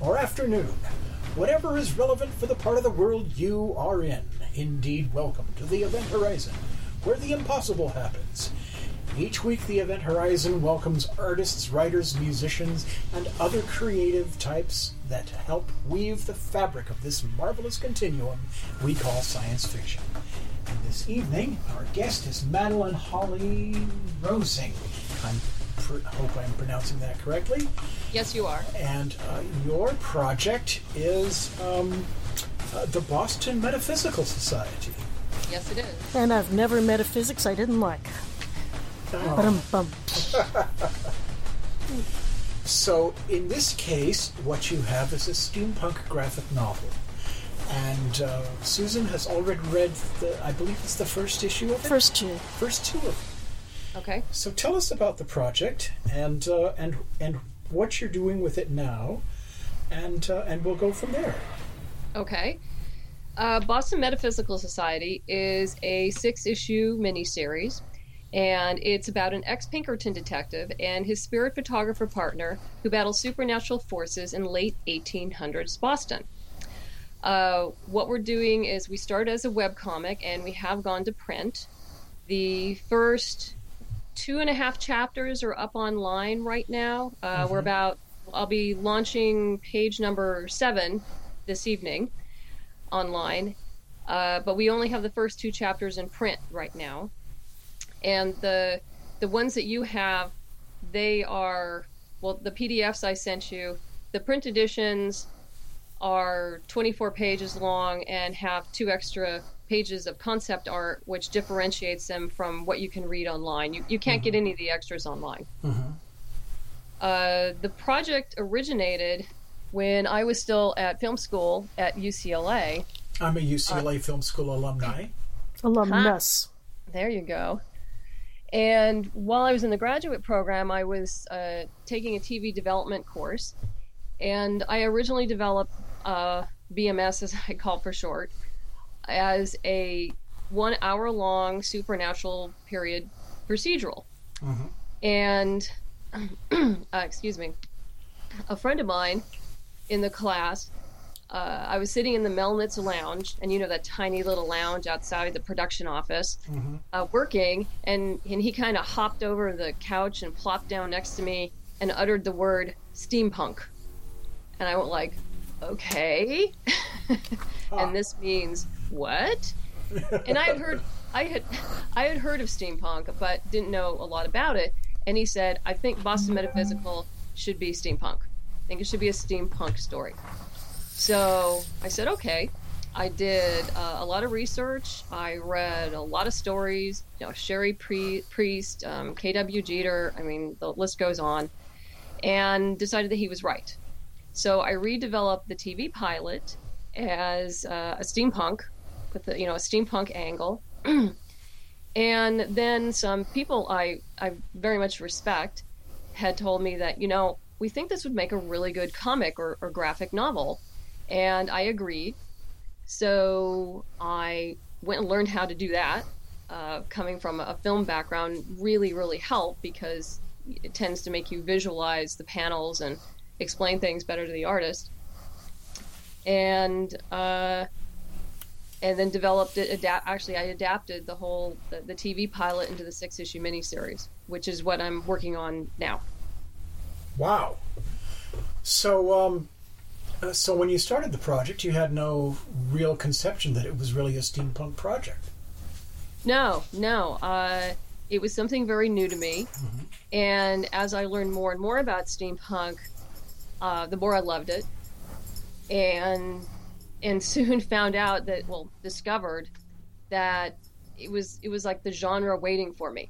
or afternoon, whatever is relevant for the part of the world you are in. Indeed, welcome to the Event Horizon, where the impossible happens. Each week, the Event Horizon welcomes artists, writers, musicians, and other creative types that help weave the fabric of this marvelous continuum we call science fiction. And this evening, our guest is Madeleine Holly-Rosing. I hope I'm pronouncing that correctly. Yes, you are. And your project is the Boston Metaphysical Society. Yes, it is. And I've never met a physics I didn't like. So, in this case, what you have is a steampunk graphic novel. And Susan has already read, I believe it's the first issue of it? First two of it. Okay. So tell us about the project and what you're doing with it now, and we'll go from there. Okay. Boston Metaphysical Society is a 6-issue miniseries, and it's about an ex-Pinkerton detective and his spirit photographer partner who battles supernatural forces in late 1800s Boston. What we're doing is we start as a webcomic, and we have gone to print. The first 2.5 chapters are up online right now. We're about, I'll be launching page number 7 this evening online, but we only have the first 2 chapters in print right now. And the ones that you have, they are, well, the PDFs I sent you, the print editions are 24 pages long and have 2 extra pages of concept art, which differentiates them from what you can read online. You can't get any of the extras online. The project originated when I was still at film school at UCLA. I'm a UCLA film school alumni. Alumnus. Huh? There you go. And while I was in the graduate program, I was taking a TV development course, and I originally developed BMS, as I call for short, as a 1-hour-long supernatural period procedural. And excuse me, a friend of mine in the class, I was sitting in the Melnitz lounge, and you know, that tiny little lounge outside the production office, working, and he kind of hopped over the couch and plopped down next to me and uttered the word steampunk, and I went like, okay. And this means what? And I had heard of steampunk, but didn't know a lot about it. And he said, I think Boston Metaphysical should be steampunk. I think it should be a steampunk story. So I said, okay. I did a lot of research. I read a lot of stories, you know, Sherry Priest, K.W. Jeter. I mean, the list goes on. And decided that he was right. So I redeveloped the TV pilot as a steampunk, with the, you know, a steampunk angle. And then some people I very much respect had told me that, you know, we think this would make a really good comic or graphic novel. And I agreed. So I went and learned how to do that. Coming from a film background really, really helped, because it tends to make you visualize the panels and explain things better to the artist. And then developed it. I adapted the TV pilot into the 6-issue miniseries, which is what I'm working on now. Wow. So So when you started the project, you had no real conception that it was really a steampunk project. No. It was something very new to me. Mm-hmm. And as I learned more and more about steampunk, the more I loved it. And soon found out that, well, discovered that it was like the genre waiting for me,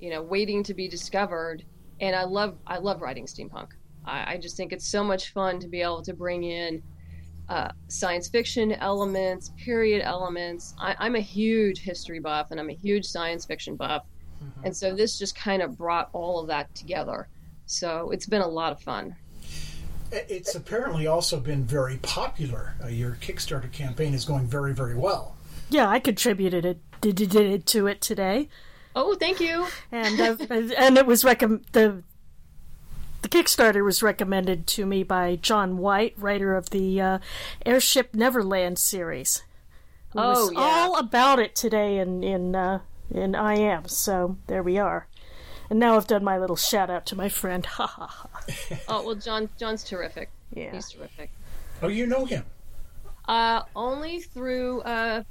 waiting to be discovered. And I love writing steampunk. I just think it's so much fun to be able to bring in science fiction elements, period elements. I'm a huge history buff, and I'm a huge science fiction buff. Mm-hmm. And so this just kind of brought all of that together. So it's been a lot of fun. It's apparently also been very popular. Your Kickstarter campaign is going very, very well. Yeah, I contributed it to it today. Oh, thank you. And it was the Kickstarter was recommended to me by John White, writer of the Airship Neverland series. It was all about it today in IM, so there we are. And now I've done my little shout-out to my friend. Ha, ha, ha. Oh, well, John's terrific. Yeah. He's terrific. Oh, you know him? Only through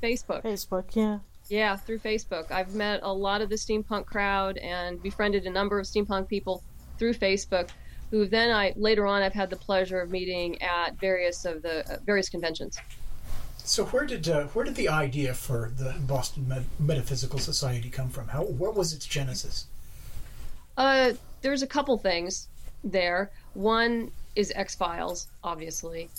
Facebook. Facebook, yeah. Yeah, through Facebook. I've met a lot of the steampunk crowd and befriended a number of steampunk people through Facebook, who then I've had the pleasure of meeting at various of the various conventions. So where did the idea for the Boston Metaphysical Society come from? What was its genesis? There's a couple things there. One is X-Files, obviously.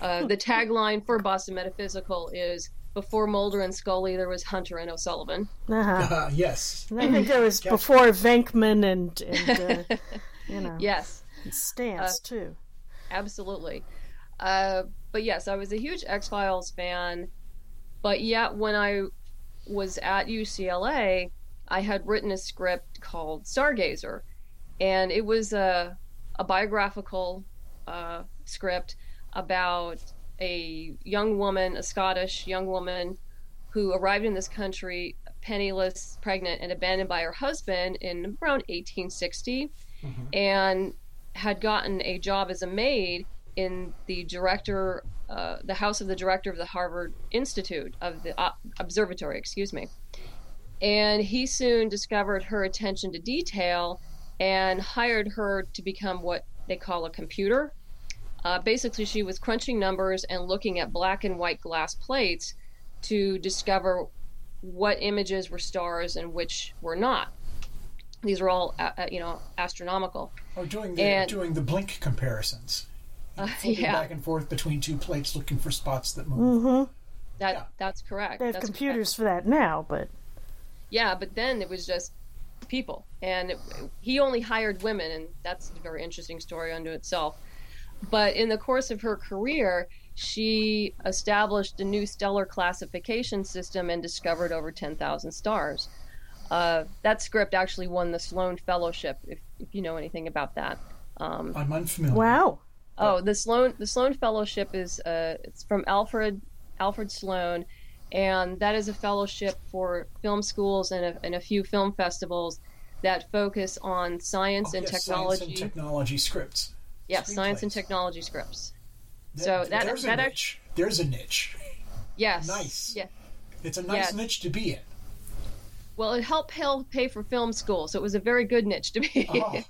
The tagline for Boston Metaphysical is, before Mulder and Scully, there was Hunter and O'Sullivan. Uh-huh. Yes. And I think there was before Venkman and Yes. Stantz, too. Absolutely. But yes, I was a huge X-Files fan, but yet when I was at UCLA, I had written a script called Stargazer, and it was a biographical script about a young woman, a Scottish young woman, who arrived in this country penniless, pregnant, and abandoned by her husband in around 1860, mm-hmm. and had gotten a job as a maid in the house of the director of the Harvard Institute of the Observatory, And he soon discovered her attention to detail and hired her to become what they call a computer. Basically, she was crunching numbers and looking at black and white glass plates to discover what images were stars and which were not. These were all, astronomical. Oh, doing the blink comparisons. Back and forth between two plates looking for spots that move. Mm-hmm. That's correct. They have computers for that now, but... Yeah, but then it was just people. And he only hired women, and that's a very interesting story unto itself. But in the course of her career, she established a new stellar classification system and discovered over 10,000 stars. That script actually won the Sloan Fellowship, if you know anything about that. I'm unfamiliar. Wow. Oh, the Sloan Fellowship is it's from Alfred Sloan. And that is a fellowship for film schools and a few film festivals that focus on science and technology. Science and technology scripts. Yeah, science and technology scripts. There's a niche. Yes. Nice. Yeah. It's a nice niche to be in. Well, it helped pay for film school, so it was a very good niche to be in. Oh,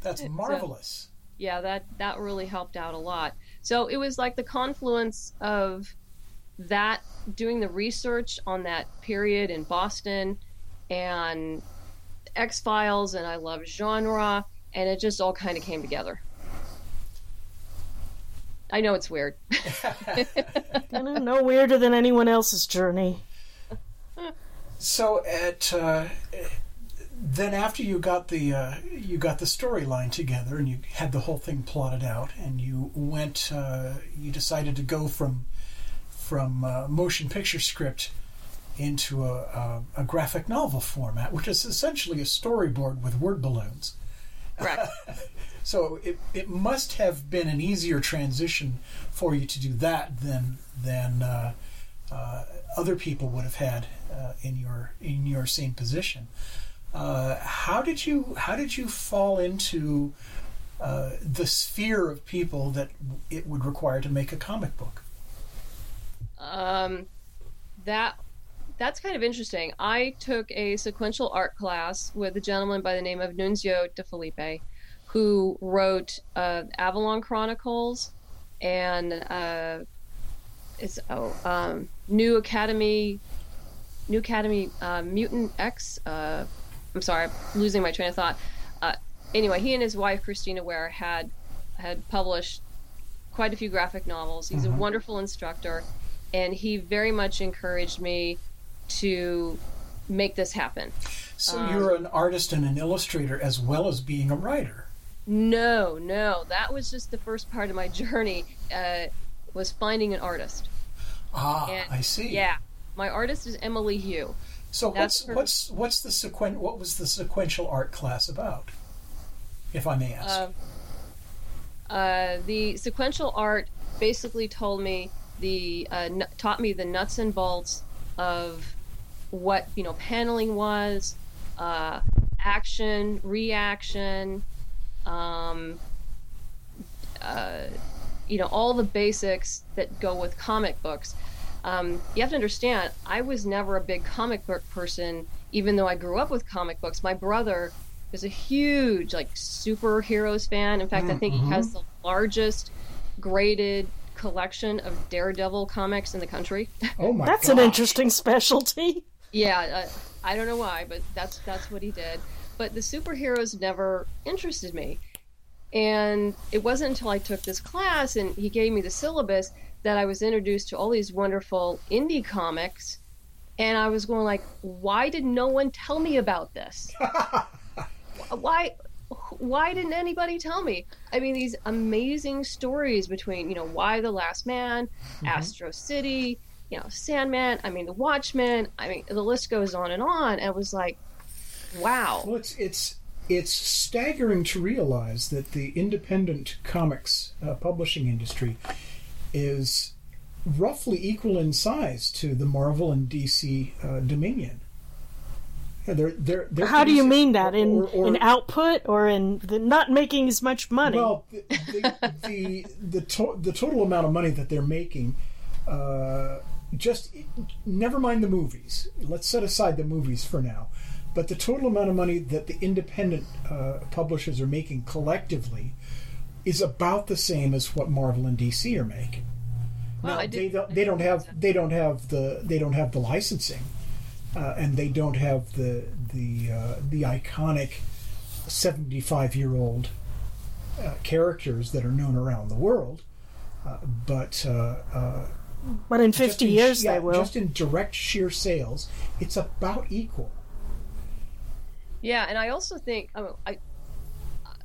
that's marvelous. So, yeah, that really helped out a lot. So it was like the confluence of that, doing the research on that period in Boston, and X-Files, and I love genre, and it just all kind of came together. I know it's weird. No weirder than anyone else's journey. So then after you got the storyline together and you had the whole thing plotted out, and you went, you decided to go from motion picture script into a graphic novel format, which is essentially a storyboard with word balloons. Right. So it must have been an easier transition for you to do that than other people would have had in your same position. How did you fall into the sphere of people that it would require to make a comic book? That's kind of interesting. I took a sequential art class with a gentleman by the name of Nunzio De Felipe, who wrote Avalon Chronicles and New Academy, Mutant X. I'm sorry, I'm losing my train of thought. Anyway, he and his wife, Christina Ware, had published quite a few graphic novels. He's a wonderful instructor, and he very much encouraged me to make this happen. So you're an artist and an illustrator as well as being a writer. No. That was just the first part of my journey, was finding an artist. I see. Yeah. My artist is Emily Hu. So what was the sequential art class about, if I may ask? The sequential art basically taught me the nuts and bolts of what paneling was, action, reaction, all the basics that go with comic books. You have to understand, I was never a big comic book person, even though I grew up with comic books. My brother is a huge superheroes fan. In fact, I think he has the largest graded collection of Daredevil comics in the country. Oh my! That's an interesting specialty. Yeah, I don't know why, but that's what he did. But the superheroes never interested me, and it wasn't until I took this class and he gave me the syllabus that I was introduced to all these wonderful indie comics, and I was going why did no one tell me about this? Why didn't anybody tell me? I mean, these amazing stories between, Y the Last Man, Astro City, Sandman, The Watchmen, the list goes on and on. And it was wow. Well, it's staggering to realize that the independent comics publishing industry is roughly equal in size to the Marvel and DC Dominion. Yeah, they're how do you mean that? In output or in not making as much money? Well, the total amount of money that they're making, just never mind the movies. Let's set aside the movies for now. But the total amount of money that the independent publishers are making collectively is about the same as what Marvel and DC are making. Well, now, they don't have the licensing. And they don't have the iconic 75-year-old characters that are known around the world, but in 50 years they will. Just in direct sheer sales, it's about equal. Yeah, and I also think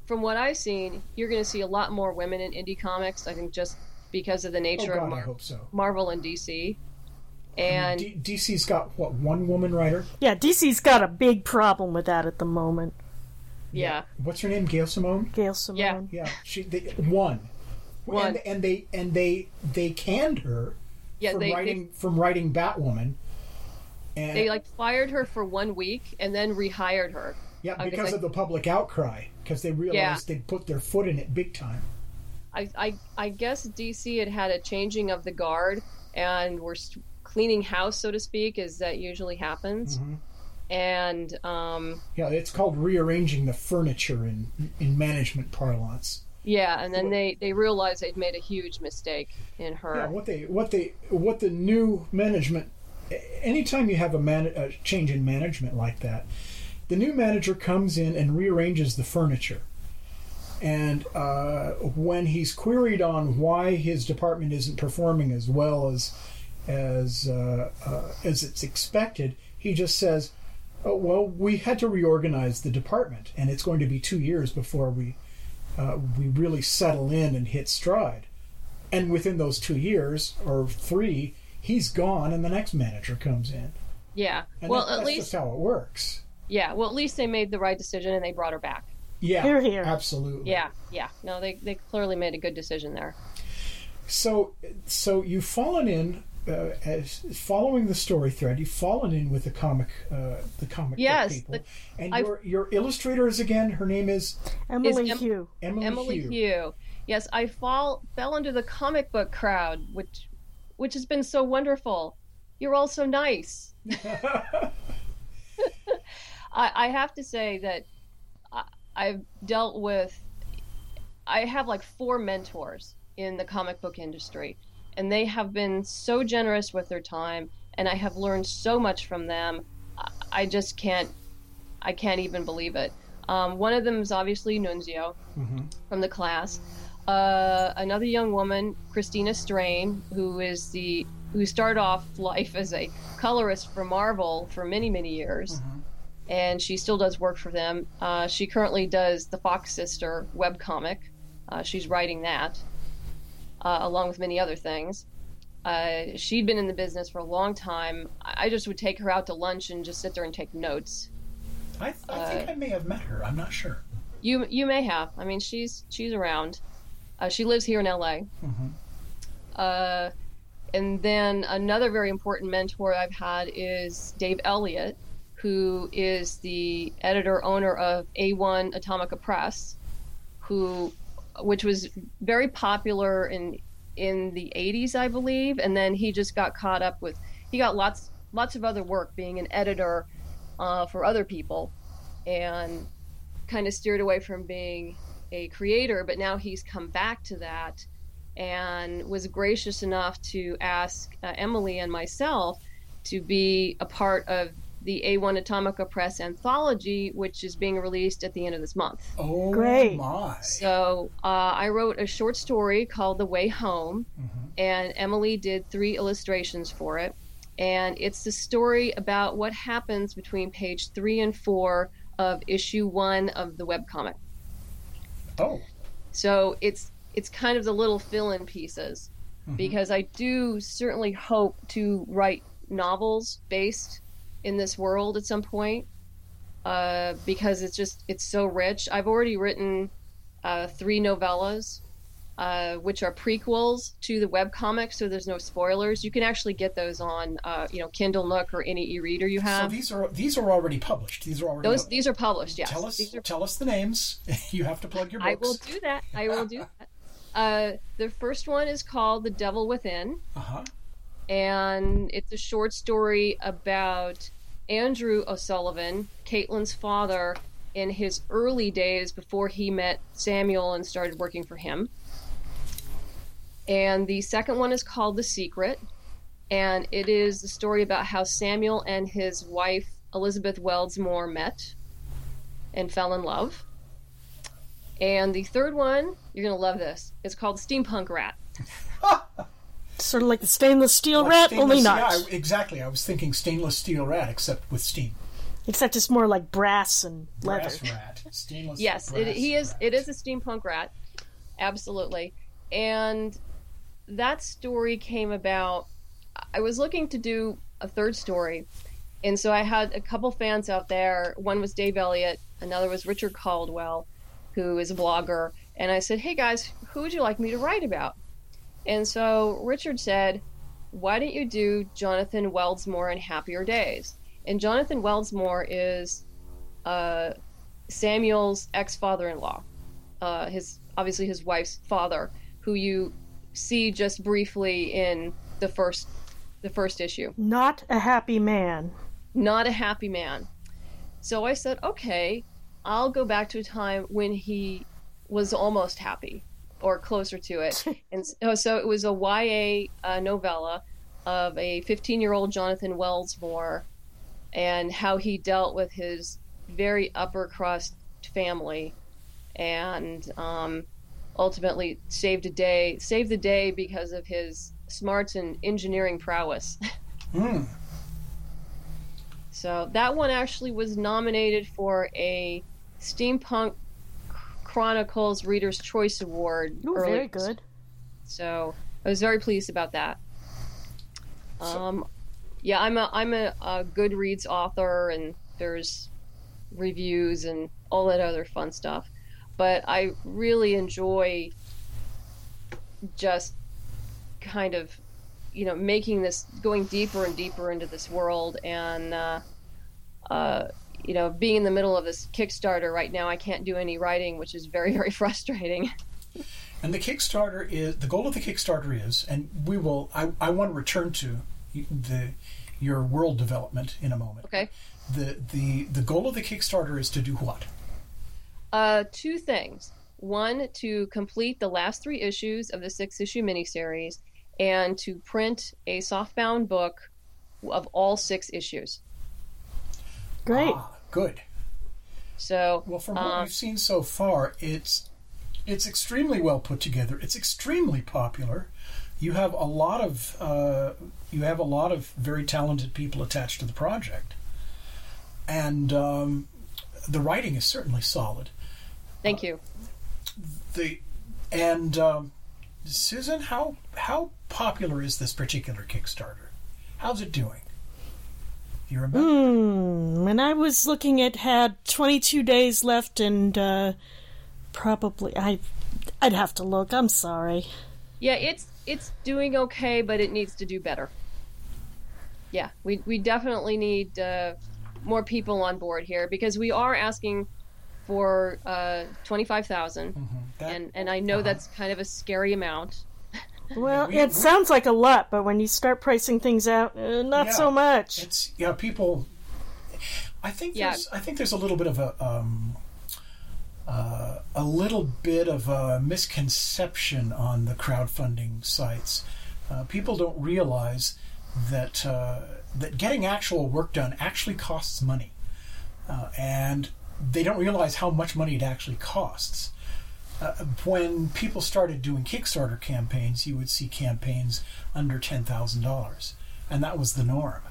from what I've seen, you're going to see a lot more women in indie comics. I think just because of the nature of Marvel and DC. And DC's got one woman writer? Yeah, DC's got a big problem with that at the moment. Yeah. What's her name? Gail Simone? Yeah. She and they canned her from writing Batwoman. And they fired her for 1 week and then rehired her. Yeah, because of the public outcry, because they realized they'd put their foot in it big time. I guess DC had a changing of the guard and were cleaning house, so to speak, as that usually happens. And it's called rearranging the furniture in management parlance. Yeah, and then they realized they'd made a huge mistake in her. Yeah, what the new management. Anytime you have a change in management like that, the new manager comes in and rearranges the furniture. And when he's queried on why his department isn't performing as well as it's expected, he just says, we had to reorganize the department, and it's going to be 2 years before we really settle in and hit stride. And within those 2 years, or 3, he's gone, and the next manager comes in. Yeah. And that's just how it works. Yeah, well, at least they made the right decision, and they brought her back. Yeah, here. Absolutely. Yeah. No, they clearly made a good decision there. So you've fallen in as following the story thread, you've fallen in with the comic book people. And your illustrator is again. Her name is Emily Hu. Emily Hu. Yes, I fell into the comic book crowd, which has been so wonderful. You're all so nice. I have to say that I have like 4 mentors in the comic book industry, and they have been so generous with their time, and I have learned so much from them. I just can't even believe it. One of them is obviously Nunzio from the class. Another young woman, Christina Strain, who started off life as a colorist for Marvel for many, many years. And she still does work for them. She currently does the Fox Sister webcomic. She's writing that, along with many other things. She'd been in the business for a long time. I just would take her out to lunch and just sit there and take notes. I think I may have met her. I'm not sure. You may have. I mean, she's around. She lives here in LA. And then another very important mentor I've had is Dave Elliott, who is the editor-owner of A1 Atomica Press, which was very popular in the 80s, I believe, and then he just got caught up with, he got lots of other work being an editor for other people, and kind of steered away from being a creator, but now he's come back to that and was gracious enough to ask Emily and myself to be a part of the A1 Atomica Press anthology, which is being released at the end of this month. Oh, great. My. So I wrote a short story called The Way Home, and Emily did 3 illustrations for it. And it's the story about what happens between page 3 and 4 of issue 1 of the webcomic. Oh. So it's kind of the little fill-in pieces, because I do certainly hope to write novels based in this world at some point, because it's so rich. I've already written 3 novellas, which are prequels to the webcomic, so there's no spoilers. You can actually get those on Kindle, Nook, or any e-reader you have. So these are already published. These are published. Yes. Tell us the names. You have to plug your books. I will do that. The first one is called The Devil Within. And it's a short story about Andrew O'Sullivan, Caitlin's father, in his early days before he met Samuel and started working for him. And the second one is called The Secret, and it is the story about how Samuel and his wife, Elizabeth Weldsmore, met and fell in love. And the third one, you're going to love this, it's called Steampunk Rat. Sort of like the stainless steel rat, only not. Yeah, exactly. I was thinking stainless steel rat, except with steam. Except it's more like brass and leather. Brass rat. Stainless. Yes, brass rat. It is a steampunk rat, absolutely. And that story came about. I was looking to do a third story, and so I had a couple fans out there. One was Dave Elliott, another was Richard Caldwell, who is a blogger. And I said, "Hey guys, who would you like me to write about?" And so Richard said, "Why don't you do Jonathan Weldsmore in Happier Days?" And Jonathan Weldsmore is Samuel's ex-father-in-law, obviously his wife's father, who you see just briefly in the first issue. Not a happy man. Not a happy man. So I said, "Okay, I'll go back to a time when he was almost happy, or closer to it." And so it was a YA novella of a 15-year-old Jonathan Weldsmore and how he dealt with his very upper-crust family, and ultimately saved the day because of his smarts and engineering prowess. So that one actually was nominated for a Steampunk Chronicles Reader's Choice Award. Ooh, earlier. Very good. So I was very pleased about that. I'm a Goodreads author, and there's reviews and all that other fun stuff. But I really enjoy just kind of you know, making this, going deeper and deeper into this world, and you know, being in the middle of this Kickstarter right now, I can't do any writing, which is very, very frustrating. And the Kickstarter is, the goal of the Kickstarter is, and we will, I want to return to your world development in a moment. Okay. The goal of the Kickstarter is to do what? Two things. One, to complete the last 3 issues of the 6-issue miniseries, and to print a softbound book of all 6 issues. Great. Ah, good. So, well, from what we've seen so far, it's extremely well put together. It's extremely popular. You have a lot of very talented people attached to the project, and the writing is certainly solid. Thank you. Susan, how popular is this particular Kickstarter? How's it doing? Do you remember? When I was looking, it had 22 days left, and probably I'd have to look. I'm sorry. Yeah, it's doing okay, but it needs to do better. Yeah, we definitely need more people on board here, because we are asking for 25,000, and I know that's kind of a scary amount. Well, it sounds like a lot, but when you start pricing things out, not so much. It's, people. I think there's a little bit of a misconception on the crowdfunding sites. People don't realize that that getting actual work done actually costs money, and they don't realize how much money it actually costs. When people started doing Kickstarter campaigns, you would see campaigns under $10,000, and that was the norm.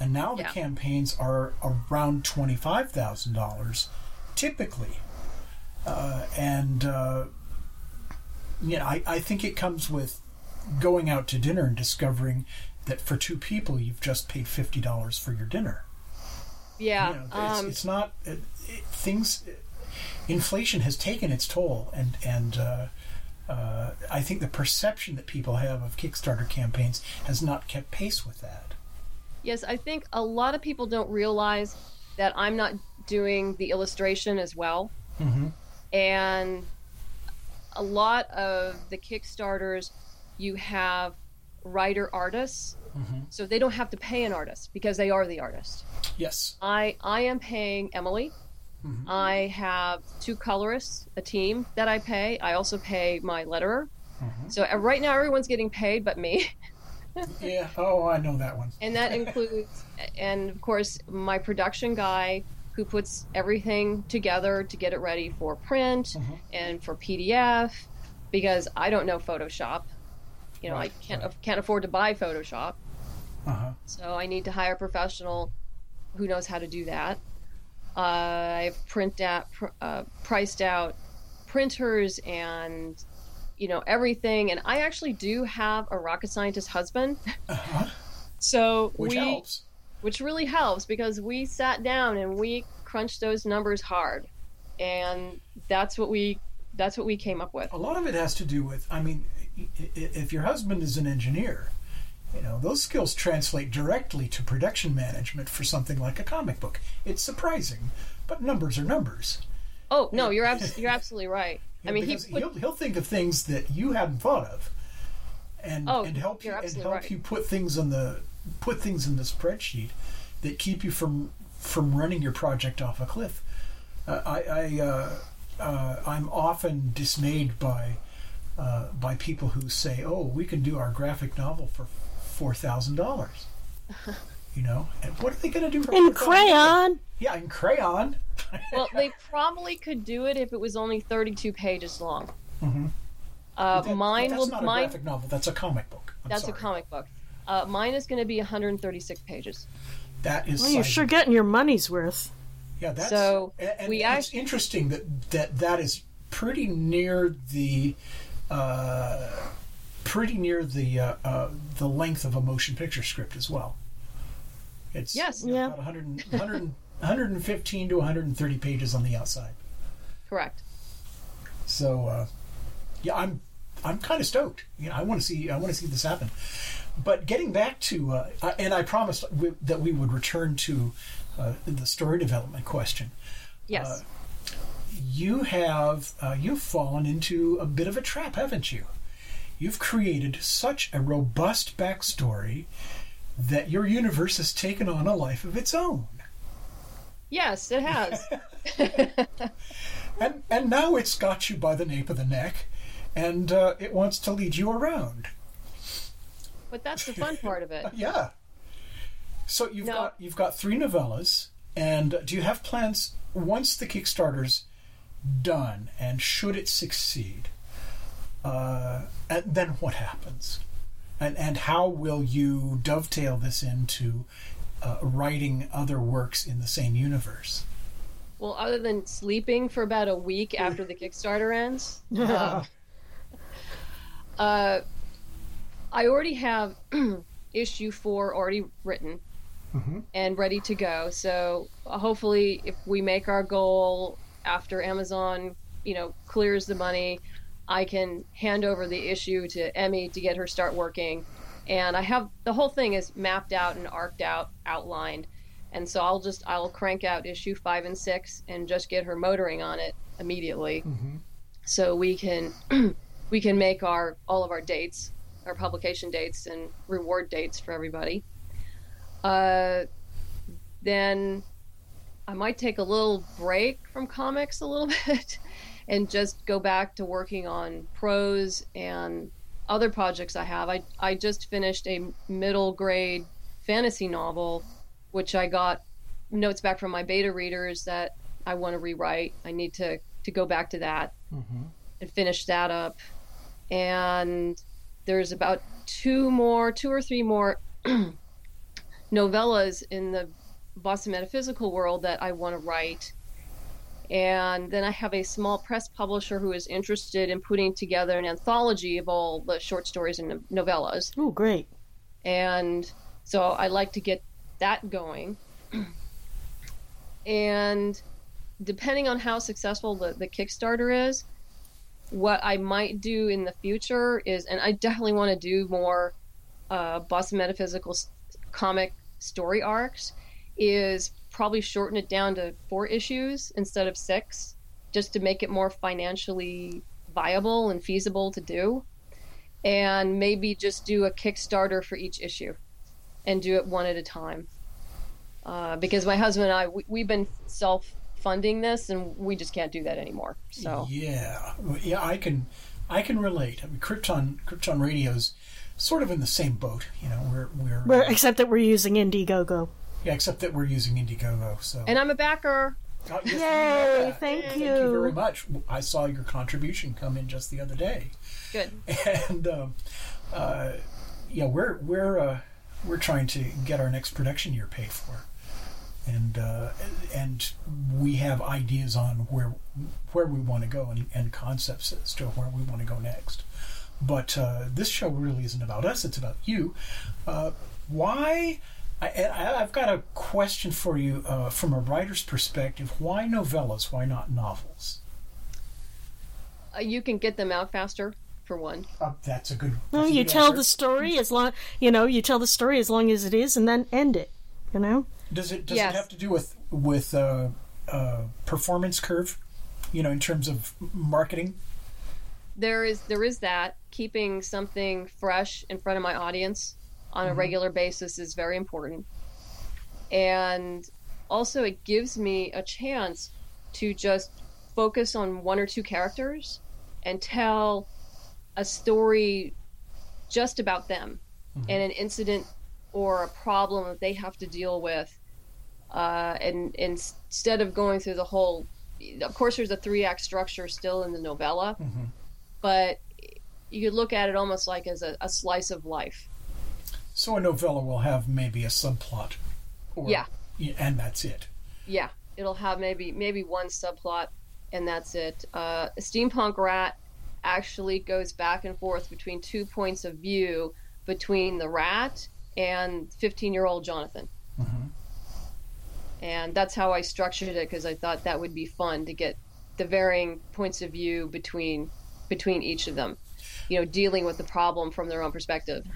And now the campaigns are around $25,000, typically. I think it comes with going out to dinner and discovering that for 2 people, you've just paid $50 for your dinner. Yeah. It's not... Inflation has taken its toll, and I think the perception that people have of Kickstarter campaigns has not kept pace with that. Yes, I think a lot of people don't realize that I'm not doing the illustration as well. Mm-hmm. And a lot of the Kickstarters, you have writer-artists, so they don't have to pay an artist because they are the artist. Yes. I am paying Emily. Mm-hmm. I have 2 colorists, a team that I pay. I also pay my letterer. Mm-hmm. So right now everyone's getting paid but me. Yeah, oh, I know that one. And that includes, and of course, my production guy who puts everything together to get it ready for print and for PDF, because I don't know Photoshop. I can't afford to buy Photoshop. So I need to hire a professional who knows how to do that. I've priced out printers and, everything. And I actually do have a rocket scientist husband. So helps. Which really helps, because we sat down and we crunched those numbers hard. And that's what we came up with. A lot of it has to do with, if your husband is an engineer, those skills translate directly to production management for something like a comic book. It's surprising, but numbers are numbers. Oh, no, you're absolutely right. He'll think of things that you hadn't thought of, and help you put things on in the spreadsheet that keep you from running your project off a cliff. I'm often dismayed by people who say, "Oh, we can do our graphic novel for $4,000. And what are they going to do for in $4,000? Crayon? Yeah, in crayon. Well, they probably could do it if it was only 32 pages long. Mm-hmm. That's not a graphic novel. That's a comic book. A comic book. Mine is going to be 136 pages. That is. Well, you're sure getting your money's worth. Yeah, that's. So it's interesting that is pretty near the the length of a motion picture script as well. It's about 115 to 130 pages on the outside. Correct. So I'm kind of stoked. I want to see this happen. But getting back to, and I promised that we would return to the story development question. Yes. You've fallen into a bit of a trap, haven't you? You've created such a robust backstory that your universe has taken on a life of its own. Yes, it has. And now it's got you by the nape of the neck, and it wants to lead you around. But that's the fun part of it. Yeah. So you've got 3 novellas, and do you have plans once the Kickstarter's done, and should it succeed, and then what happens? And how will you dovetail this into writing other works in the same universe? Well, other than sleeping for about a week after the Kickstarter ends, I already have issue 4 already written and ready to go. So hopefully if we make our goal after Amazon, clears the money, I can hand over the issue to Emmy to get her start working. And I have the whole thing is mapped out and arced out, outlined. And so I'll crank out issue 5 and 6 and just get her motoring on it immediately. Mm-hmm. So we can make all of our dates, our publication dates and reward dates for everybody. Then I might take a little break from comics a little bit and just go back to working on prose and other projects I have. I just finished a middle grade fantasy novel, which I got notes back from my beta readers that I want to rewrite. I need to go back to that and finish that up. And there's about 2 or 3 more novellas in the Boston Metaphysical world that I want to write. And then I have a small press publisher who is interested in putting together an anthology of all the short stories and novellas. Oh, great. And so I like to get that going. And depending on how successful the Kickstarter is, what I might do in the future is, and I definitely want to do more Boston Metaphysical comic story arcs, is probably shorten it down to 4 issues instead of 6, just to make it more financially viable and feasible to do. And maybe just do a Kickstarter for each issue and do it one at a time. Because my husband and I, we've been self-funding this and we just can't do that anymore. So yeah, I can relate. I mean, Krypton Radio's sort of in the same boat, we're except that we're using Indiegogo. Yeah, except that we're using Indiegogo. So. And I'm a backer. Oh, yes, yay, thank you. Thank you very much. I saw your contribution come in just the other day. Good. And, we're trying to get our next production year paid for. And we have ideas on where we want to go and concepts as to where we want to go next. But this show really isn't about us. It's about you. Why... I've got a question for you from a writer's perspective. Why novellas? Why not novels? You can get them out faster, for one. That's a good. Well, you tell the story as long as it is, and then end it. Does it have to do with performance curve? In terms of marketing. There is that. Keeping something fresh in front of my audience on a regular basis is very important. And also it gives me a chance to just focus on 1 or 2 characters and tell a story just about them and an incident or a problem that they have to deal with. And instead of going through the whole, of course there's a 3-act structure still in the novella, but you could look at it almost like as a slice of life. So a novella will have maybe a subplot, and that's it. Yeah, it'll have maybe one subplot, and that's it. Steampunk Rat actually goes back and forth between 2 points of view between the rat and 15-year-old Jonathan, and that's how I structured it because I thought that would be fun to get the varying points of view between each of them, dealing with the problem from their own perspective.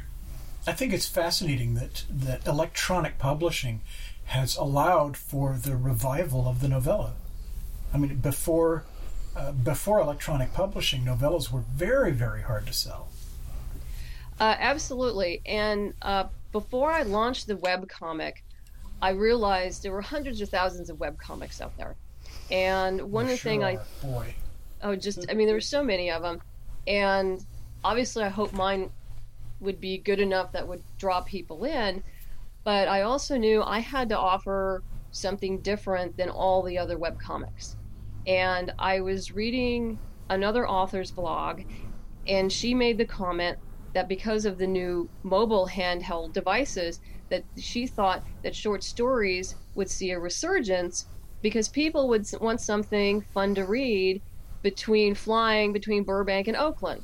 I think it's fascinating that electronic publishing has allowed for the revival of the novella. I mean, before electronic publishing, novellas were very, very hard to sell. Absolutely. And before I launched the webcomic, I realized there were hundreds of thousands of webcomics out there. And one thing there were so many of them. And obviously I hope mine would be good enough that would draw people in. But I also knew I had to offer something different than all the other webcomics. And I was reading another author's blog, and she made the comment that because of the new mobile handheld devices, that she thought that short stories would see a resurgence because people would want something fun to read between Burbank and Oakland.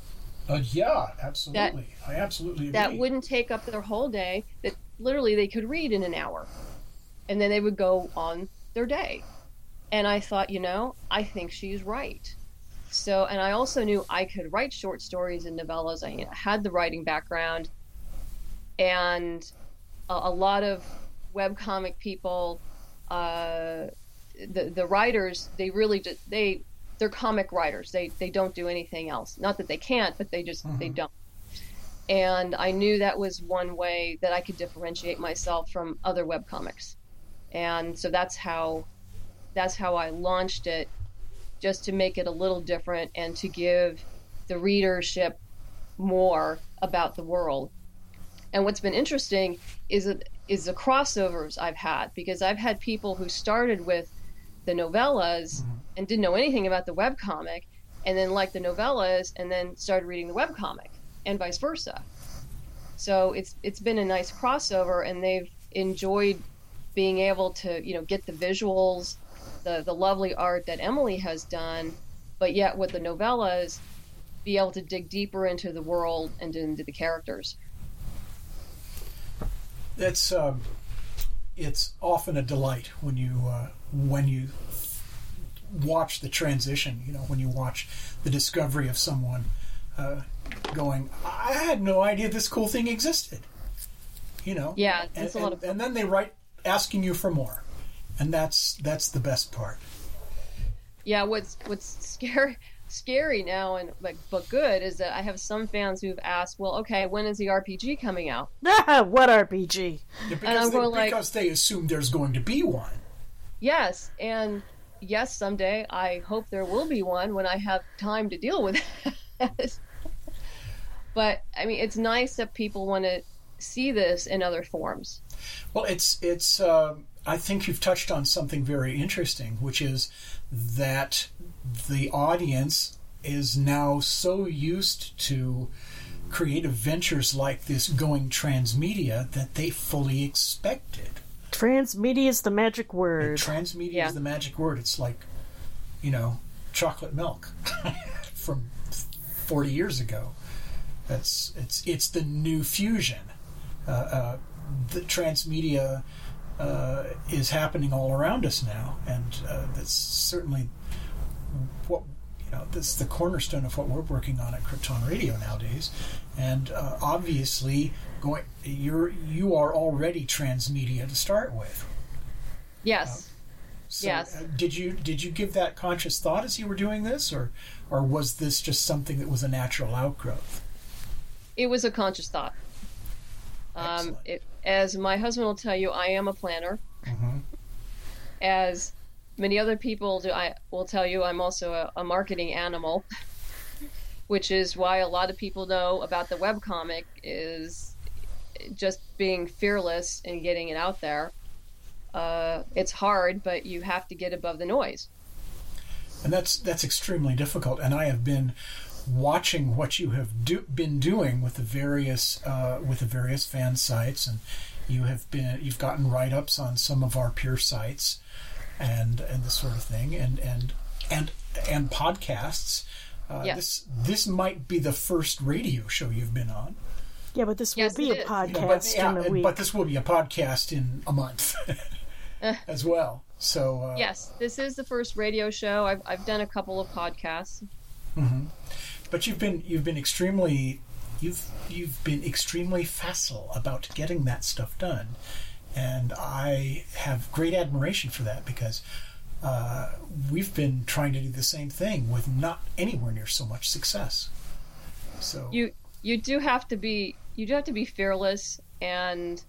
Yeah, absolutely. I absolutely agree. That wouldn't take up their whole day, that literally they could read in an hour, and then they would go on their day. And I thought, I think she's right. So, and I also knew I could write short stories and novellas. I had the writing background, and a lot of webcomic people, the writers, they really just, they're comic writers. They don't do anything else. Not that they can't, but they just, they don't. And I knew that was one way that I could differentiate myself from other webcomics. And so that's how I launched it, just to make it a little different and to give the readership more about the world. And what's been interesting is the crossovers I've had, because I've had people who started with the novellas and didn't know anything about the webcomic, and then liked the novellas and then started reading the webcomic, and vice versa. So it's been a nice crossover, and they've enjoyed being able to, get the visuals, the lovely art that Emily has done, but yet with the novellas, be able to dig deeper into the world and into the characters. It's often a delight when you watch the transition. When you watch the discovery of someone going, I had no idea this cool thing existed. Yeah, it's a lot of fun. And then they write asking you for more. And that's the best part. Yeah, what's scary now and but good is that I have some fans who've asked, well, okay, when is the RPG coming out? What RPG? Yeah, because they assume there's going to be one. Yes, and yes, someday I hope there will be one when I have time to deal with it. But I mean, it's nice that people want to see this in other forms. Well, I think you've touched on something very interesting, which is that the audience is now so used to creative ventures like this going transmedia that they fully expect it. Transmedia is the magic word. Transmedia is the magic word. It's like, chocolate milk from 40 years ago. It's the new fusion. The transmedia is happening all around us now, and that's certainly what that's the cornerstone of what we're working on at Krypton Radio nowadays. And obviously, you are already transmedia to start with. Yes. Did you give that conscious thought as you were doing this, or was this just something that was a natural outgrowth? It was a conscious thought. As my husband will tell you, I am a planner. Mm-hmm. As many other people will tell you, I'm also a marketing animal, which is why a lot of people know about the webcomic is just being fearless and getting it out there. It's hard, but you have to get above the noise. And that's extremely difficult. And I have been watching what you have been doing with the various fan sites, and you've gotten write-ups on some of our peer sites, and this sort of thing, and podcasts. Yes. This might be the first radio show you've been on. Yeah, but this will be a podcast in a week. But this will be a podcast in a month as well. So yes, this is the first radio show. I've done a couple of podcasts. Mm-hmm. But you've been extremely You've been extremely facile about getting that stuff done, and I have great admiration for that, because we've been trying to do the same thing with not anywhere near so much success. So you do have to be fearless and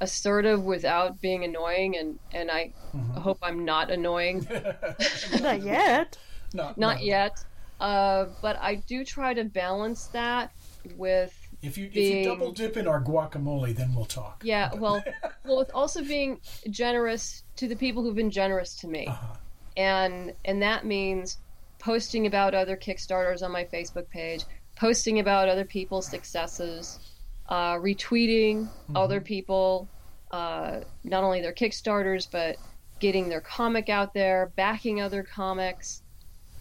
assertive without being annoying, and I hope I'm not annoying. Not yet. Not yet. But I do try to balance that with if you double dip in our guacamole, then we'll talk. Yeah, well, with also being generous to the people who've been generous to me, and that means posting about other Kickstarters on my Facebook page, posting about other people's successes, retweeting other people, not only their Kickstarters but getting their comic out there, backing other comics.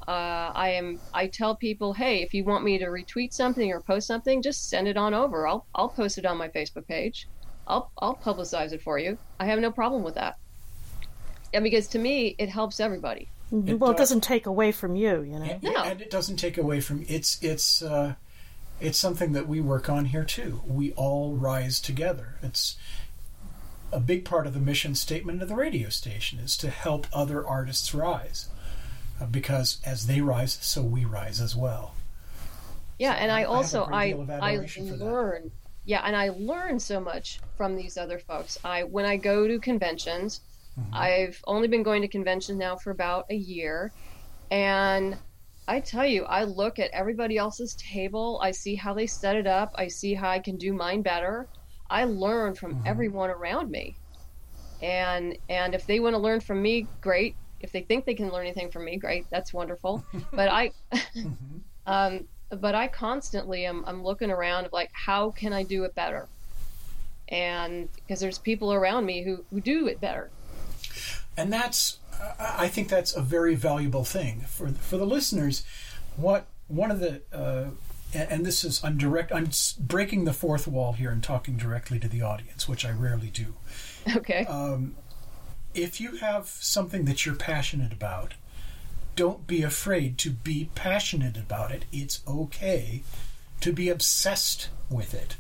I tell people, hey, if you want me to retweet something or post something, just send it on over. I'll post it on my Facebook page. I'll publicize it for you. I have no problem with that. And because to me, it helps everybody. It doesn't take away from you, you know. And it doesn't take away from it's something that we work on here too. We all rise together. It's a big part of the mission statement of the radio station is to help other artists rise. Because as they rise, so we rise as well. Yeah, so and I learn so much from these other folks. When I go to conventions, I've only been going to conventions now for about a year, and I tell you, I look at everybody else's table. I see how they set it up. I see how I can do mine better. I learn from everyone around me, and if they want to learn from me, great. If they think they can learn anything from me, great, that's wonderful. But I, but I constantly I'm looking around of like, how can I do it better? And because there's people around me who do it better. And that's, I think that's a very valuable thing for the listeners. What one of the, and this is I'm breaking the fourth wall here and talking directly to the audience, which I rarely do. Okay. If you have something that you're passionate about, don't be afraid to be passionate about it. It's okay to be obsessed with it,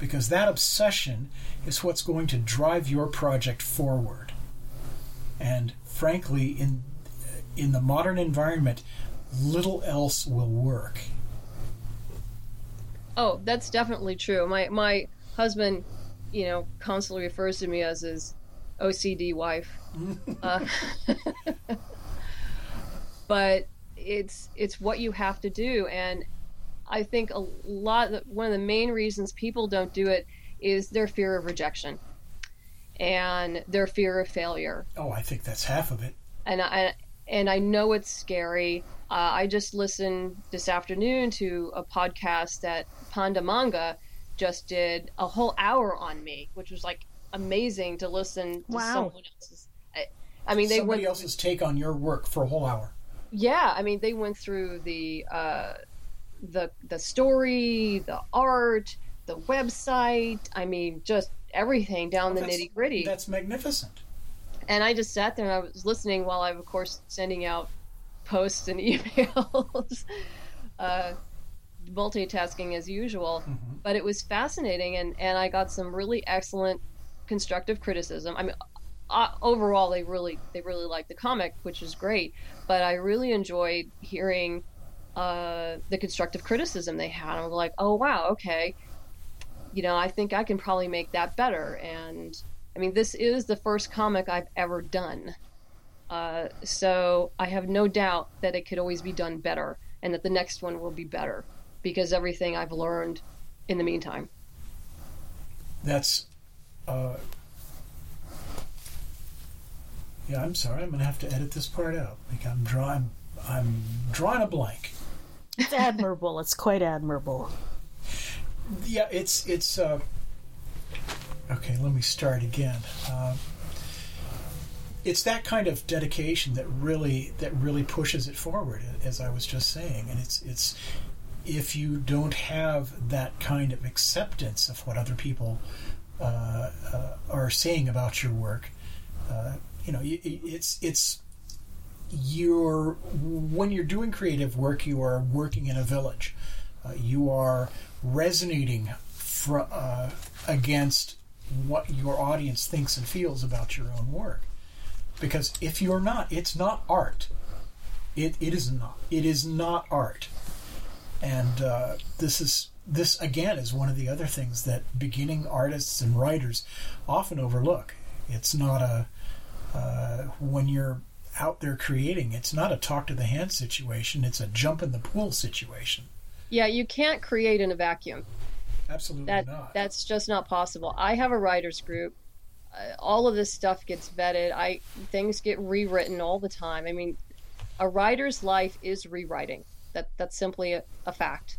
because that obsession is what's going to drive your project forward. And frankly, in the modern environment, little else will work. Oh, that's definitely true. My husband, you know, constantly refers to me as his OCD wife, but it's what you have to do, and I think one of the main reasons people don't do it is their fear of rejection and their fear of failure. Oh, I think that's half of it. And I know it's scary. I just listened this afternoon to a podcast that Panda Manga just did a whole hour on me, which was like amazing to listen to someone else's. I mean, somebody else's take on your work for a whole hour. Yeah, I mean, they went through the story, the art, the website. I mean, just everything down the nitty gritty. That's magnificent. And I just sat there and I was listening while I, of course, sending out posts and emails, multitasking as usual. Mm-hmm. But it was fascinating, and I got some really excellent constructive criticism. I mean, overall, they really liked the comic, which is great. But I really enjoyed hearing the constructive criticism they had. I'm like, oh wow, okay, you know, I think I can probably make that better. And I mean, this is the first comic I've ever done, so I have no doubt that it could always be done better, and that the next one will be better because everything I've learned in the meantime. That's. Yeah, I'm sorry. I'm gonna have to edit this part out. Like I'm drawing a blank. It's admirable. It's quite admirable. Yeah, it's. Okay, let me start again. It's that kind of dedication that really pushes it forward, as I was just saying. And it's if you don't have that kind of acceptance of what other people. Are saying about your work, you know, it's when you're doing creative work, you are working in a village. You are resonating against what your audience thinks and feels about your own work. Because if you're not, it's not art. It is not art. And this again is one of the other things that beginning artists and writers often overlook. It's not a when you're out there creating, it's not a talk to the hand situation. It's a jump in the pool situation. Yeah, you can't create in a vacuum. Absolutely not. That's just not possible. I have a writer's group. All of this stuff gets vetted. Things get rewritten all the time. I mean, a writer's life is rewriting. That's simply a fact.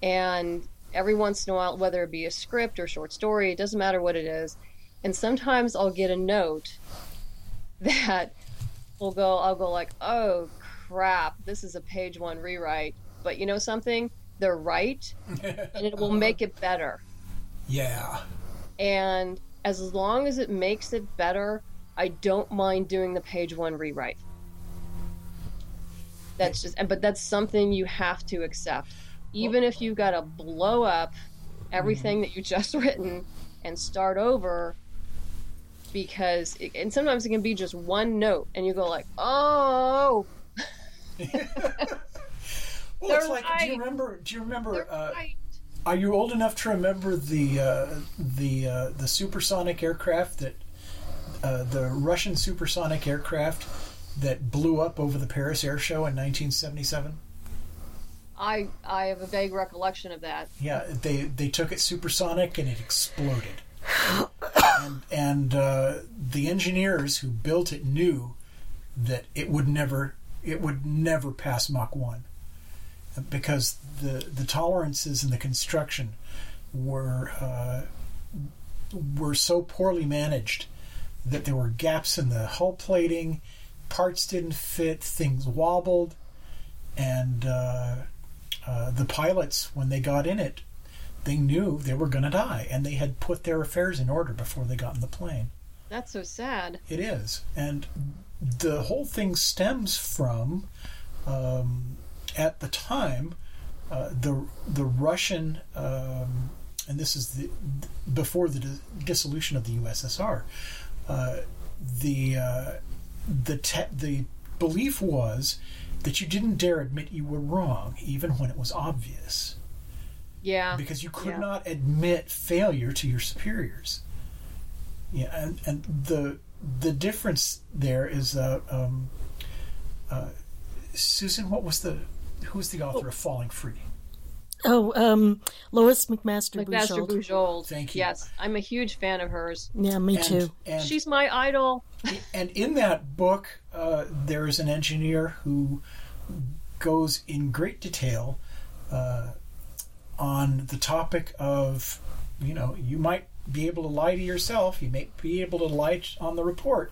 And every once in a while, whether it be a script or short story, it doesn't matter what it is. And sometimes I'll get a note that I'll go like, oh crap, this is a page one rewrite. But you know something? They're right, and it will make it better. Yeah. And as long as it makes it better, I don't mind doing the page one rewrite. That's just, but that's something you have to accept. Even if you've got to blow up everything that you just written and start over, because and sometimes it can be just one note, and you go like, oh. Well, it's like, right. Do you remember? Right. Are you old enough to remember the supersonic aircraft that the Russian supersonic aircraft that blew up over the Paris Air Show in 1977? I have a vague recollection of that. Yeah, they took it supersonic and it exploded. and the engineers who built it knew that it would never pass Mach 1. Because the tolerances in the construction were so poorly managed that there were gaps in the hull plating, parts didn't fit, things wobbled, and the pilots, when they got in it, they knew they were going to die, and they had put their affairs in order before they got in the plane. That's so sad. It is, and the whole thing stems from... at the time, the Russian, and this is before the dissolution of the USSR, the belief was that you didn't dare admit you were wrong, even when it was obvious. Yeah. Because you could not admit failure to your superiors. Yeah, and the difference there is Susan, what was who's the author of Falling Free? Oh, Lois McMaster Bujold. Thank you. Yes, I'm a huge fan of hers. Yeah, me too. And she's my idol. And in that book, there is an engineer who goes in great detail on the topic of, you might be able to lie to yourself, you may be able to lie on the report,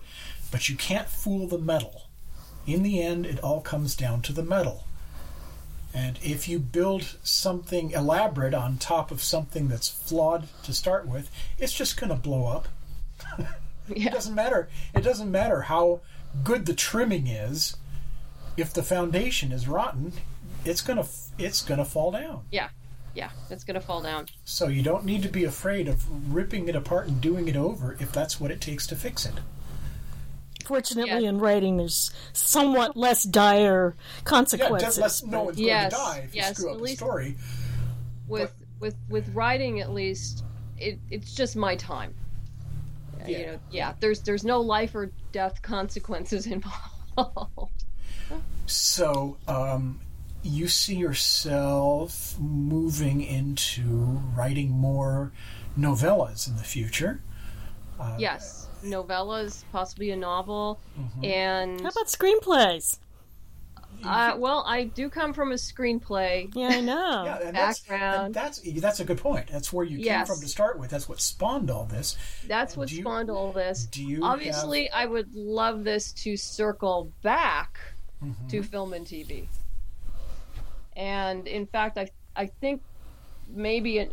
but you can't fool the metal. In the end, it all comes down to the metal. And if you build something elaborate on top of something that's flawed to start with, it's just going to blow up. It doesn't matter. It doesn't matter how good the trimming is. If the foundation is rotten, it's going to fall down. Yeah, it's going to fall down. So you don't need to be afraid of ripping it apart and doing it over if that's what it takes to fix it. Fortunately, in writing, there's somewhat less dire consequences. Yeah, no one's going to die if you screw up the story. With writing, at least, it's just my time. Yeah. There's no life or death consequences involved. So, you see yourself moving into writing more novellas in the future. Yes. Novellas, possibly a novel, and how about screenplays? Well, I do come from a screenplay. Yeah, I know. And background. That's a good point. That's where you came from to start with. That's what spawned all this. Obviously, I would love this to circle back to film and TV. And in fact, I think maybe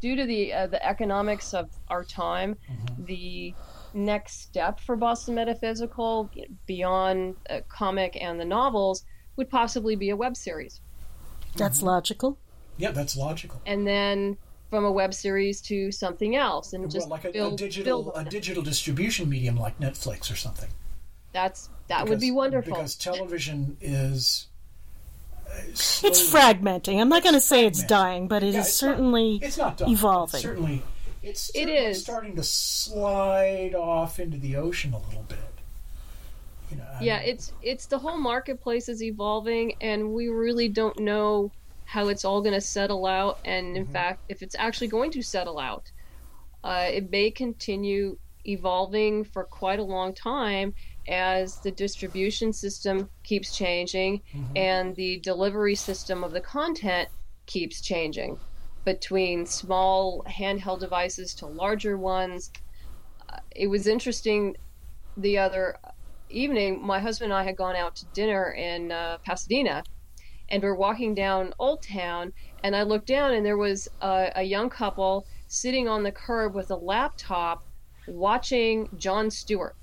due to the economics of our time, the next step for Boston Metaphysical beyond a comic and the novels would possibly be a web series. That's logical. Yeah, that's logical. And then from a web series to something else, and well, just like a digital distribution medium like Netflix or something. That would be wonderful. Because television is. It's fragmenting. I'm not going to say it's dying, but it's certainly not evolving. Certainly, it is starting to slide off into the ocean a little bit. You know, it's the whole marketplace is evolving, and we really don't know how it's all going to settle out. And in fact, if it's actually going to settle out, it may continue evolving for quite a long time. As the distribution system keeps changing and the delivery system of the content keeps changing between small handheld devices to larger ones. It was interesting the other evening, my husband and I had gone out to dinner in Pasadena, and we're walking down Old Town, and I looked down and there was a young couple sitting on the curb with a laptop watching Jon Stewart.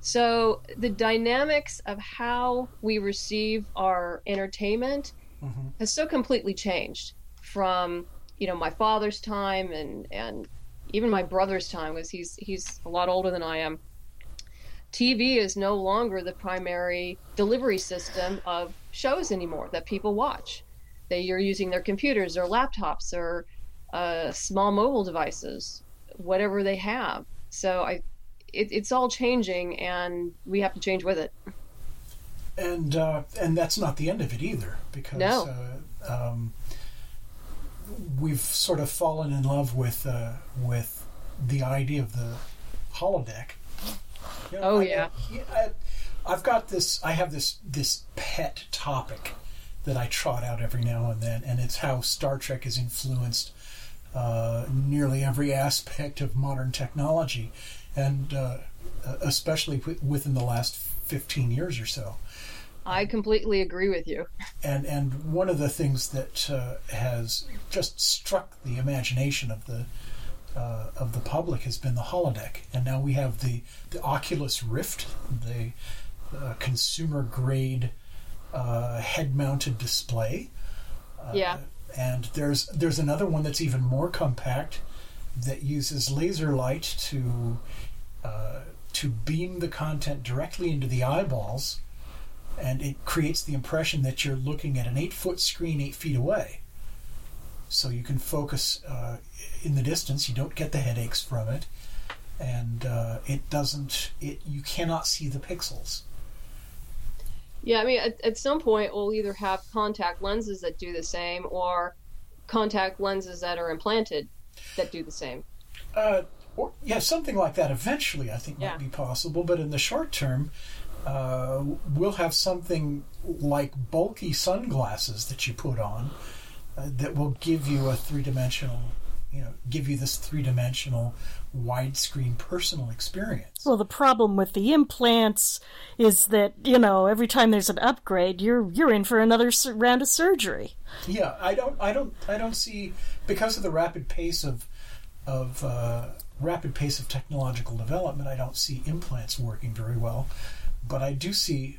So the dynamics of how we receive our entertainment has so completely changed from, you know, my father's time and even my brother's time, because he's a lot older than I am. TV is no longer the primary delivery system of shows anymore that people watch. You're using their computers or laptops or small mobile devices, whatever they have. So it's all changing, and we have to change with it. And that's not the end of it either, because we've sort of fallen in love with the idea of the holodeck. You know, I have this pet topic that I trot out every now and then, and it's how Star Trek is influenced nearly every aspect of modern technology, and especially within the last 15 years or so. I completely agree with you. And one of the things that has just struck the imagination of the public has been the holodeck, and now we have the Oculus Rift, the consumer grade head mounted display. And there's another one that's even more compact that uses laser light to beam the content directly into the eyeballs, and it creates the impression that you're looking at an 8-foot screen 8 feet away. So you can focus in the distance. You don't get the headaches from it, and you cannot see the pixels. Yeah, I mean, at some point, we'll either have contact lenses that do the same or contact lenses that are implanted that do the same. Something like that eventually, I think, might be possible. But in the short term, we'll have something like bulky sunglasses that you put on that will give you a three-dimensional widescreen personal experience. Well, the problem with the implants is that, you know, every time there's an upgrade, you're in for another round of surgery. Yeah, I don't see, because of the rapid pace of technological development, I don't see implants working very well, but I do see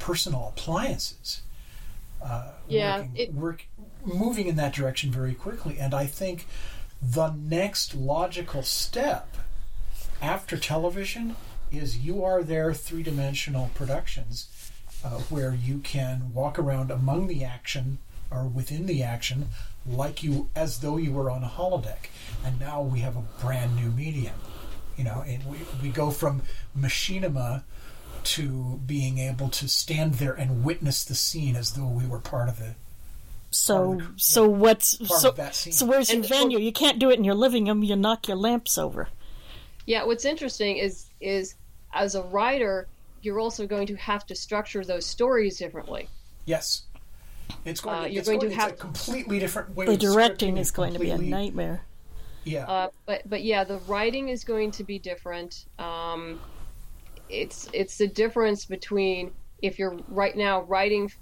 personal appliances moving in that direction very quickly. And I think the next logical step after television is you are there three-dimensional productions where you can walk around among the action or within the action as though you were on a holodeck. And now we have a brand new medium, you know, and we go from machinima to being able to stand there and witness the scene as though we were part of it. So where's your venue? You can't do it in your living room. You knock your lamps over. Yeah, what's interesting is as a writer, you're also going to have to structure those stories differently. Yes, it's going to have a completely different way. The directing is going to be a nightmare. Yeah, but the writing is going to be different. It's the difference between if you're right now writing.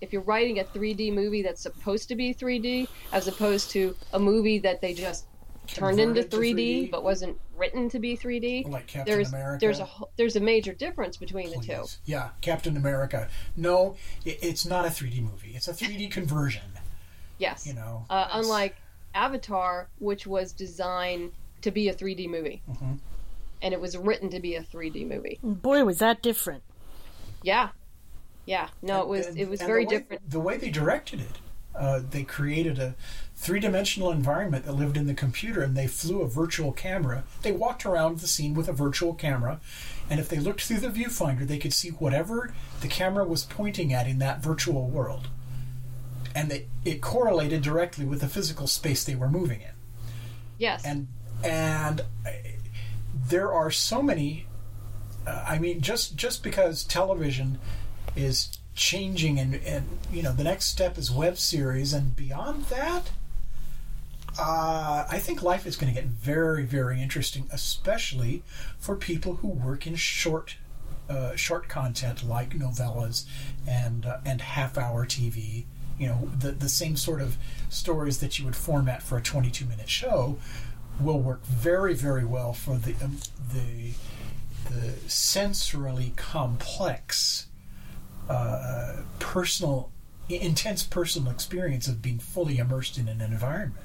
If you're writing a 3D movie that's supposed to be 3D, as opposed to a movie that they just turned into 3D, but wasn't written to be 3D. Like Captain America. There's a major difference between the two. Yeah, Captain America. No, it's not a 3D movie. It's a 3D conversion. Yes. You know, unlike Avatar, which was designed to be a 3D movie, mm-hmm. and it was written to be a 3D movie. Boy, was that different! Yeah, yeah. No, it was very different. The way they directed it, they created a three-dimensional environment that lived in the computer, and they flew a virtual camera. They walked around the scene with a virtual camera, and if they looked through the viewfinder, they could see whatever the camera was pointing at in that virtual world. And it correlated directly with the physical space they were moving in. Yes. And there are so many... I mean, just because television is changing and, you know, the next step is web series, and beyond that, I think life is going to get very, very interesting, especially for people who work in short content like novellas and half-hour TV. You know, the same sort of stories that you would format for a 22-minute show will work very, very well for the sensorily complex, intense personal experience of being fully immersed in an environment.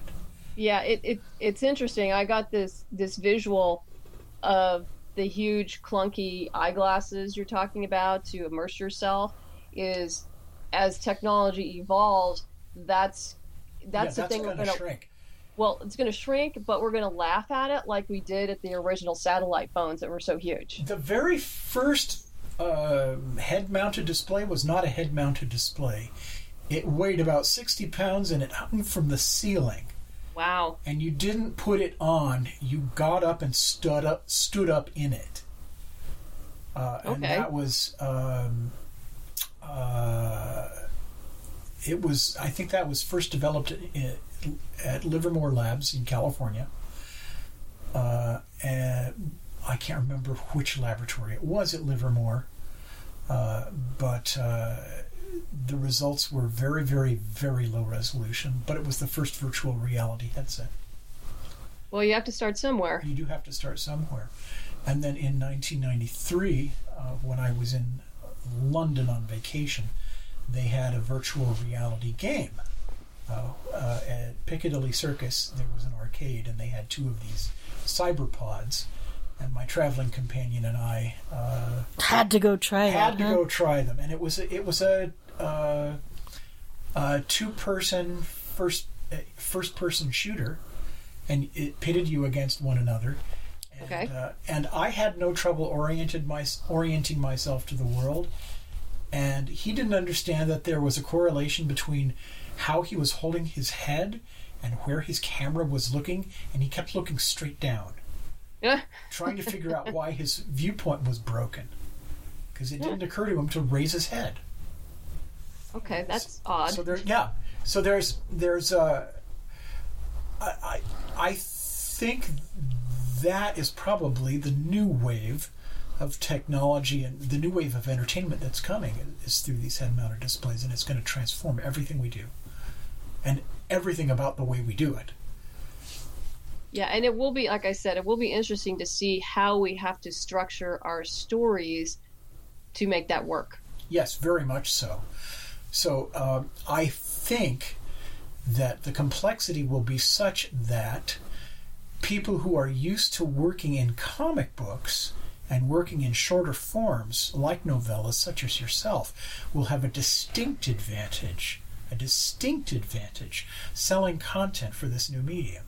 Yeah, it's interesting. I got this visual of the huge clunky eyeglasses you're talking about to immerse yourself is. As technology evolves, that's the thing we're going to shrink. Well, it's going to shrink, but we're going to laugh at it like we did at the original satellite phones that were so huge. The very first head-mounted display was not a head-mounted display. It weighed about 60 pounds, and it hung from the ceiling. Wow! And you didn't put it on; you got up and stood up in it. And that was. It was, I think that was first developed at Livermore Labs in California. And I can't remember which laboratory it was at Livermore. But the results were very, very, very low resolution. But it was the first virtual reality headset. Well, you have to start somewhere. You do have to start somewhere. And then in 1993, when I was in London on vacation, they had a virtual reality game at Piccadilly Circus. There was an arcade, and they had two of these cyberpods, and my traveling companion and I had to go try them, and it was a two-person first-person shooter, and it pitted you against one another. And I had no trouble orienting myself to the world. And he didn't understand that there was a correlation between how he was holding his head and where his camera was looking. And he kept looking straight down, trying to figure out why his viewpoint was broken. Because it didn't occur to him to raise his head. Okay, that's odd. I think... That is probably the new wave of technology and the new wave of entertainment that's coming is through these head-mounted displays, and it's going to transform everything we do and everything about the way we do it. Yeah, and it will be, like I said, it will be interesting to see how we have to structure our stories to make that work. Yes, very much so. So I think that the complexity will be such that people who are used to working in comic books and working in shorter forms, like novellas, such as yourself, will have a distinct advantage. Selling content for this new medium.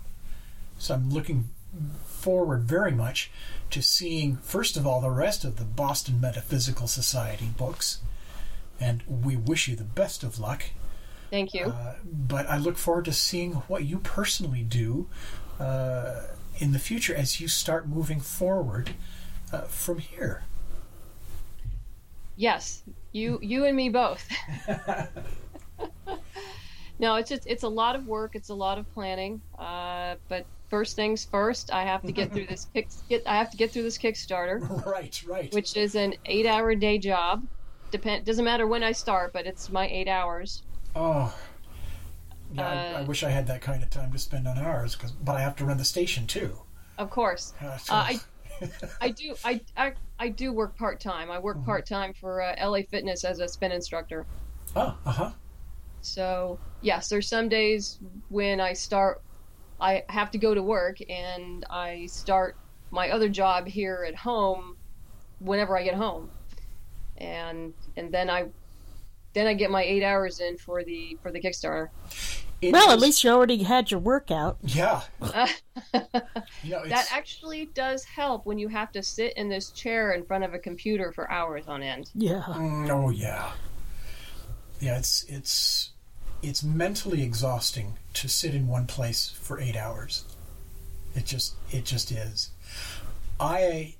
So I'm looking forward very much to seeing, first of all, the rest of the Boston Metaphysical Society books. And we wish you the best of luck. Thank you. But I look forward to seeing what you personally do in the future as you start moving forward from here. Yes, you and me both. No, it's a lot of work. It's a lot of planning. But first things first, I have to get through this. I have to get through this Kickstarter. Right. Which is an 8-hour day job. Doesn't matter when I start, but it's my 8 hours. Oh. Yeah, I wish I had that kind of time to spend on ours, but I have to run the station too. Of course. I do work part-time. I work mm-hmm. part-time for LA Fitness as a spin instructor. Oh, uh-huh. So, yes, there's some days when I have to go to work and I start my other job here at home whenever I get home. And then I get my 8 hours in for the Kickstarter. At least you already had your workout. Yeah. That actually does help when you have to sit in this chair in front of a computer for hours on end. Yeah. Oh, yeah. Yeah, it's mentally exhausting to sit in one place for 8 hours. It just is. I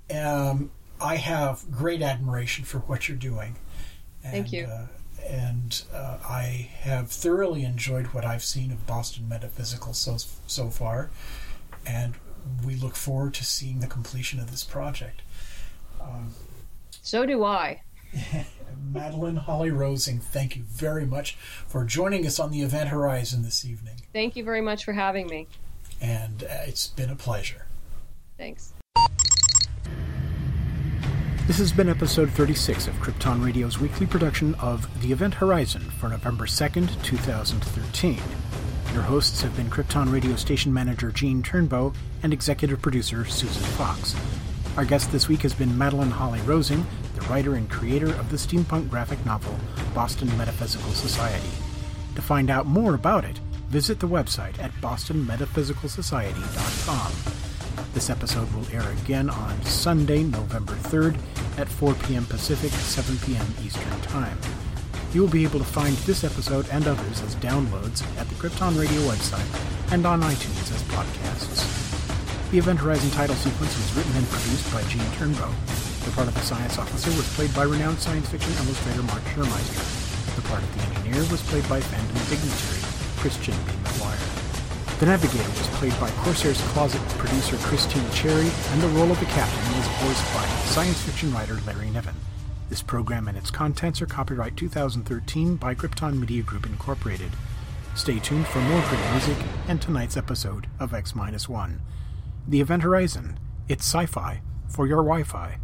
have great admiration for what you're doing. And, thank you. And I have thoroughly enjoyed what I've seen of Boston Metaphysical so far, and we look forward to seeing the completion of this project. So do I. Madeleine Holly-Rosing, thank you very much for joining us on the Event Horizon this evening. Thank you very much for having me. And it's been a pleasure. Thanks. This has been episode 36 of Krypton Radio's weekly production of The Event Horizon for November 2nd, 2013. Your hosts have been Krypton Radio station manager Gene Turnbow and executive producer Susan Fox. Our guest this week has been Madeleine Holly-Rosing, the writer and creator of the steampunk graphic novel Boston Metaphysical Society. To find out more about it, visit the website at bostonmetaphysicalsociety.com. This episode will air again on Sunday, November 3rd at 4 p.m. Pacific, 7 p.m. Eastern Time. You will be able to find this episode and others as downloads at the Krypton Radio website and on iTunes as podcasts. The Event Horizon title sequence was written and produced by Gene Turnbow. The part of the science officer was played by renowned science fiction illustrator Mark Schurmeister. The part of the engineer was played by fandom dignitary Christian B. McGuire. The Navigator was played by Corsair's Closet producer Christine Cherry, and the role of the captain was voiced by science fiction writer Larry Niven. This program and its contents are copyright 2013 by Krypton Media Group Incorporated. Stay tuned for more great music and tonight's episode of X-1. The Event Horizon, it's sci-fi for your Wi-Fi.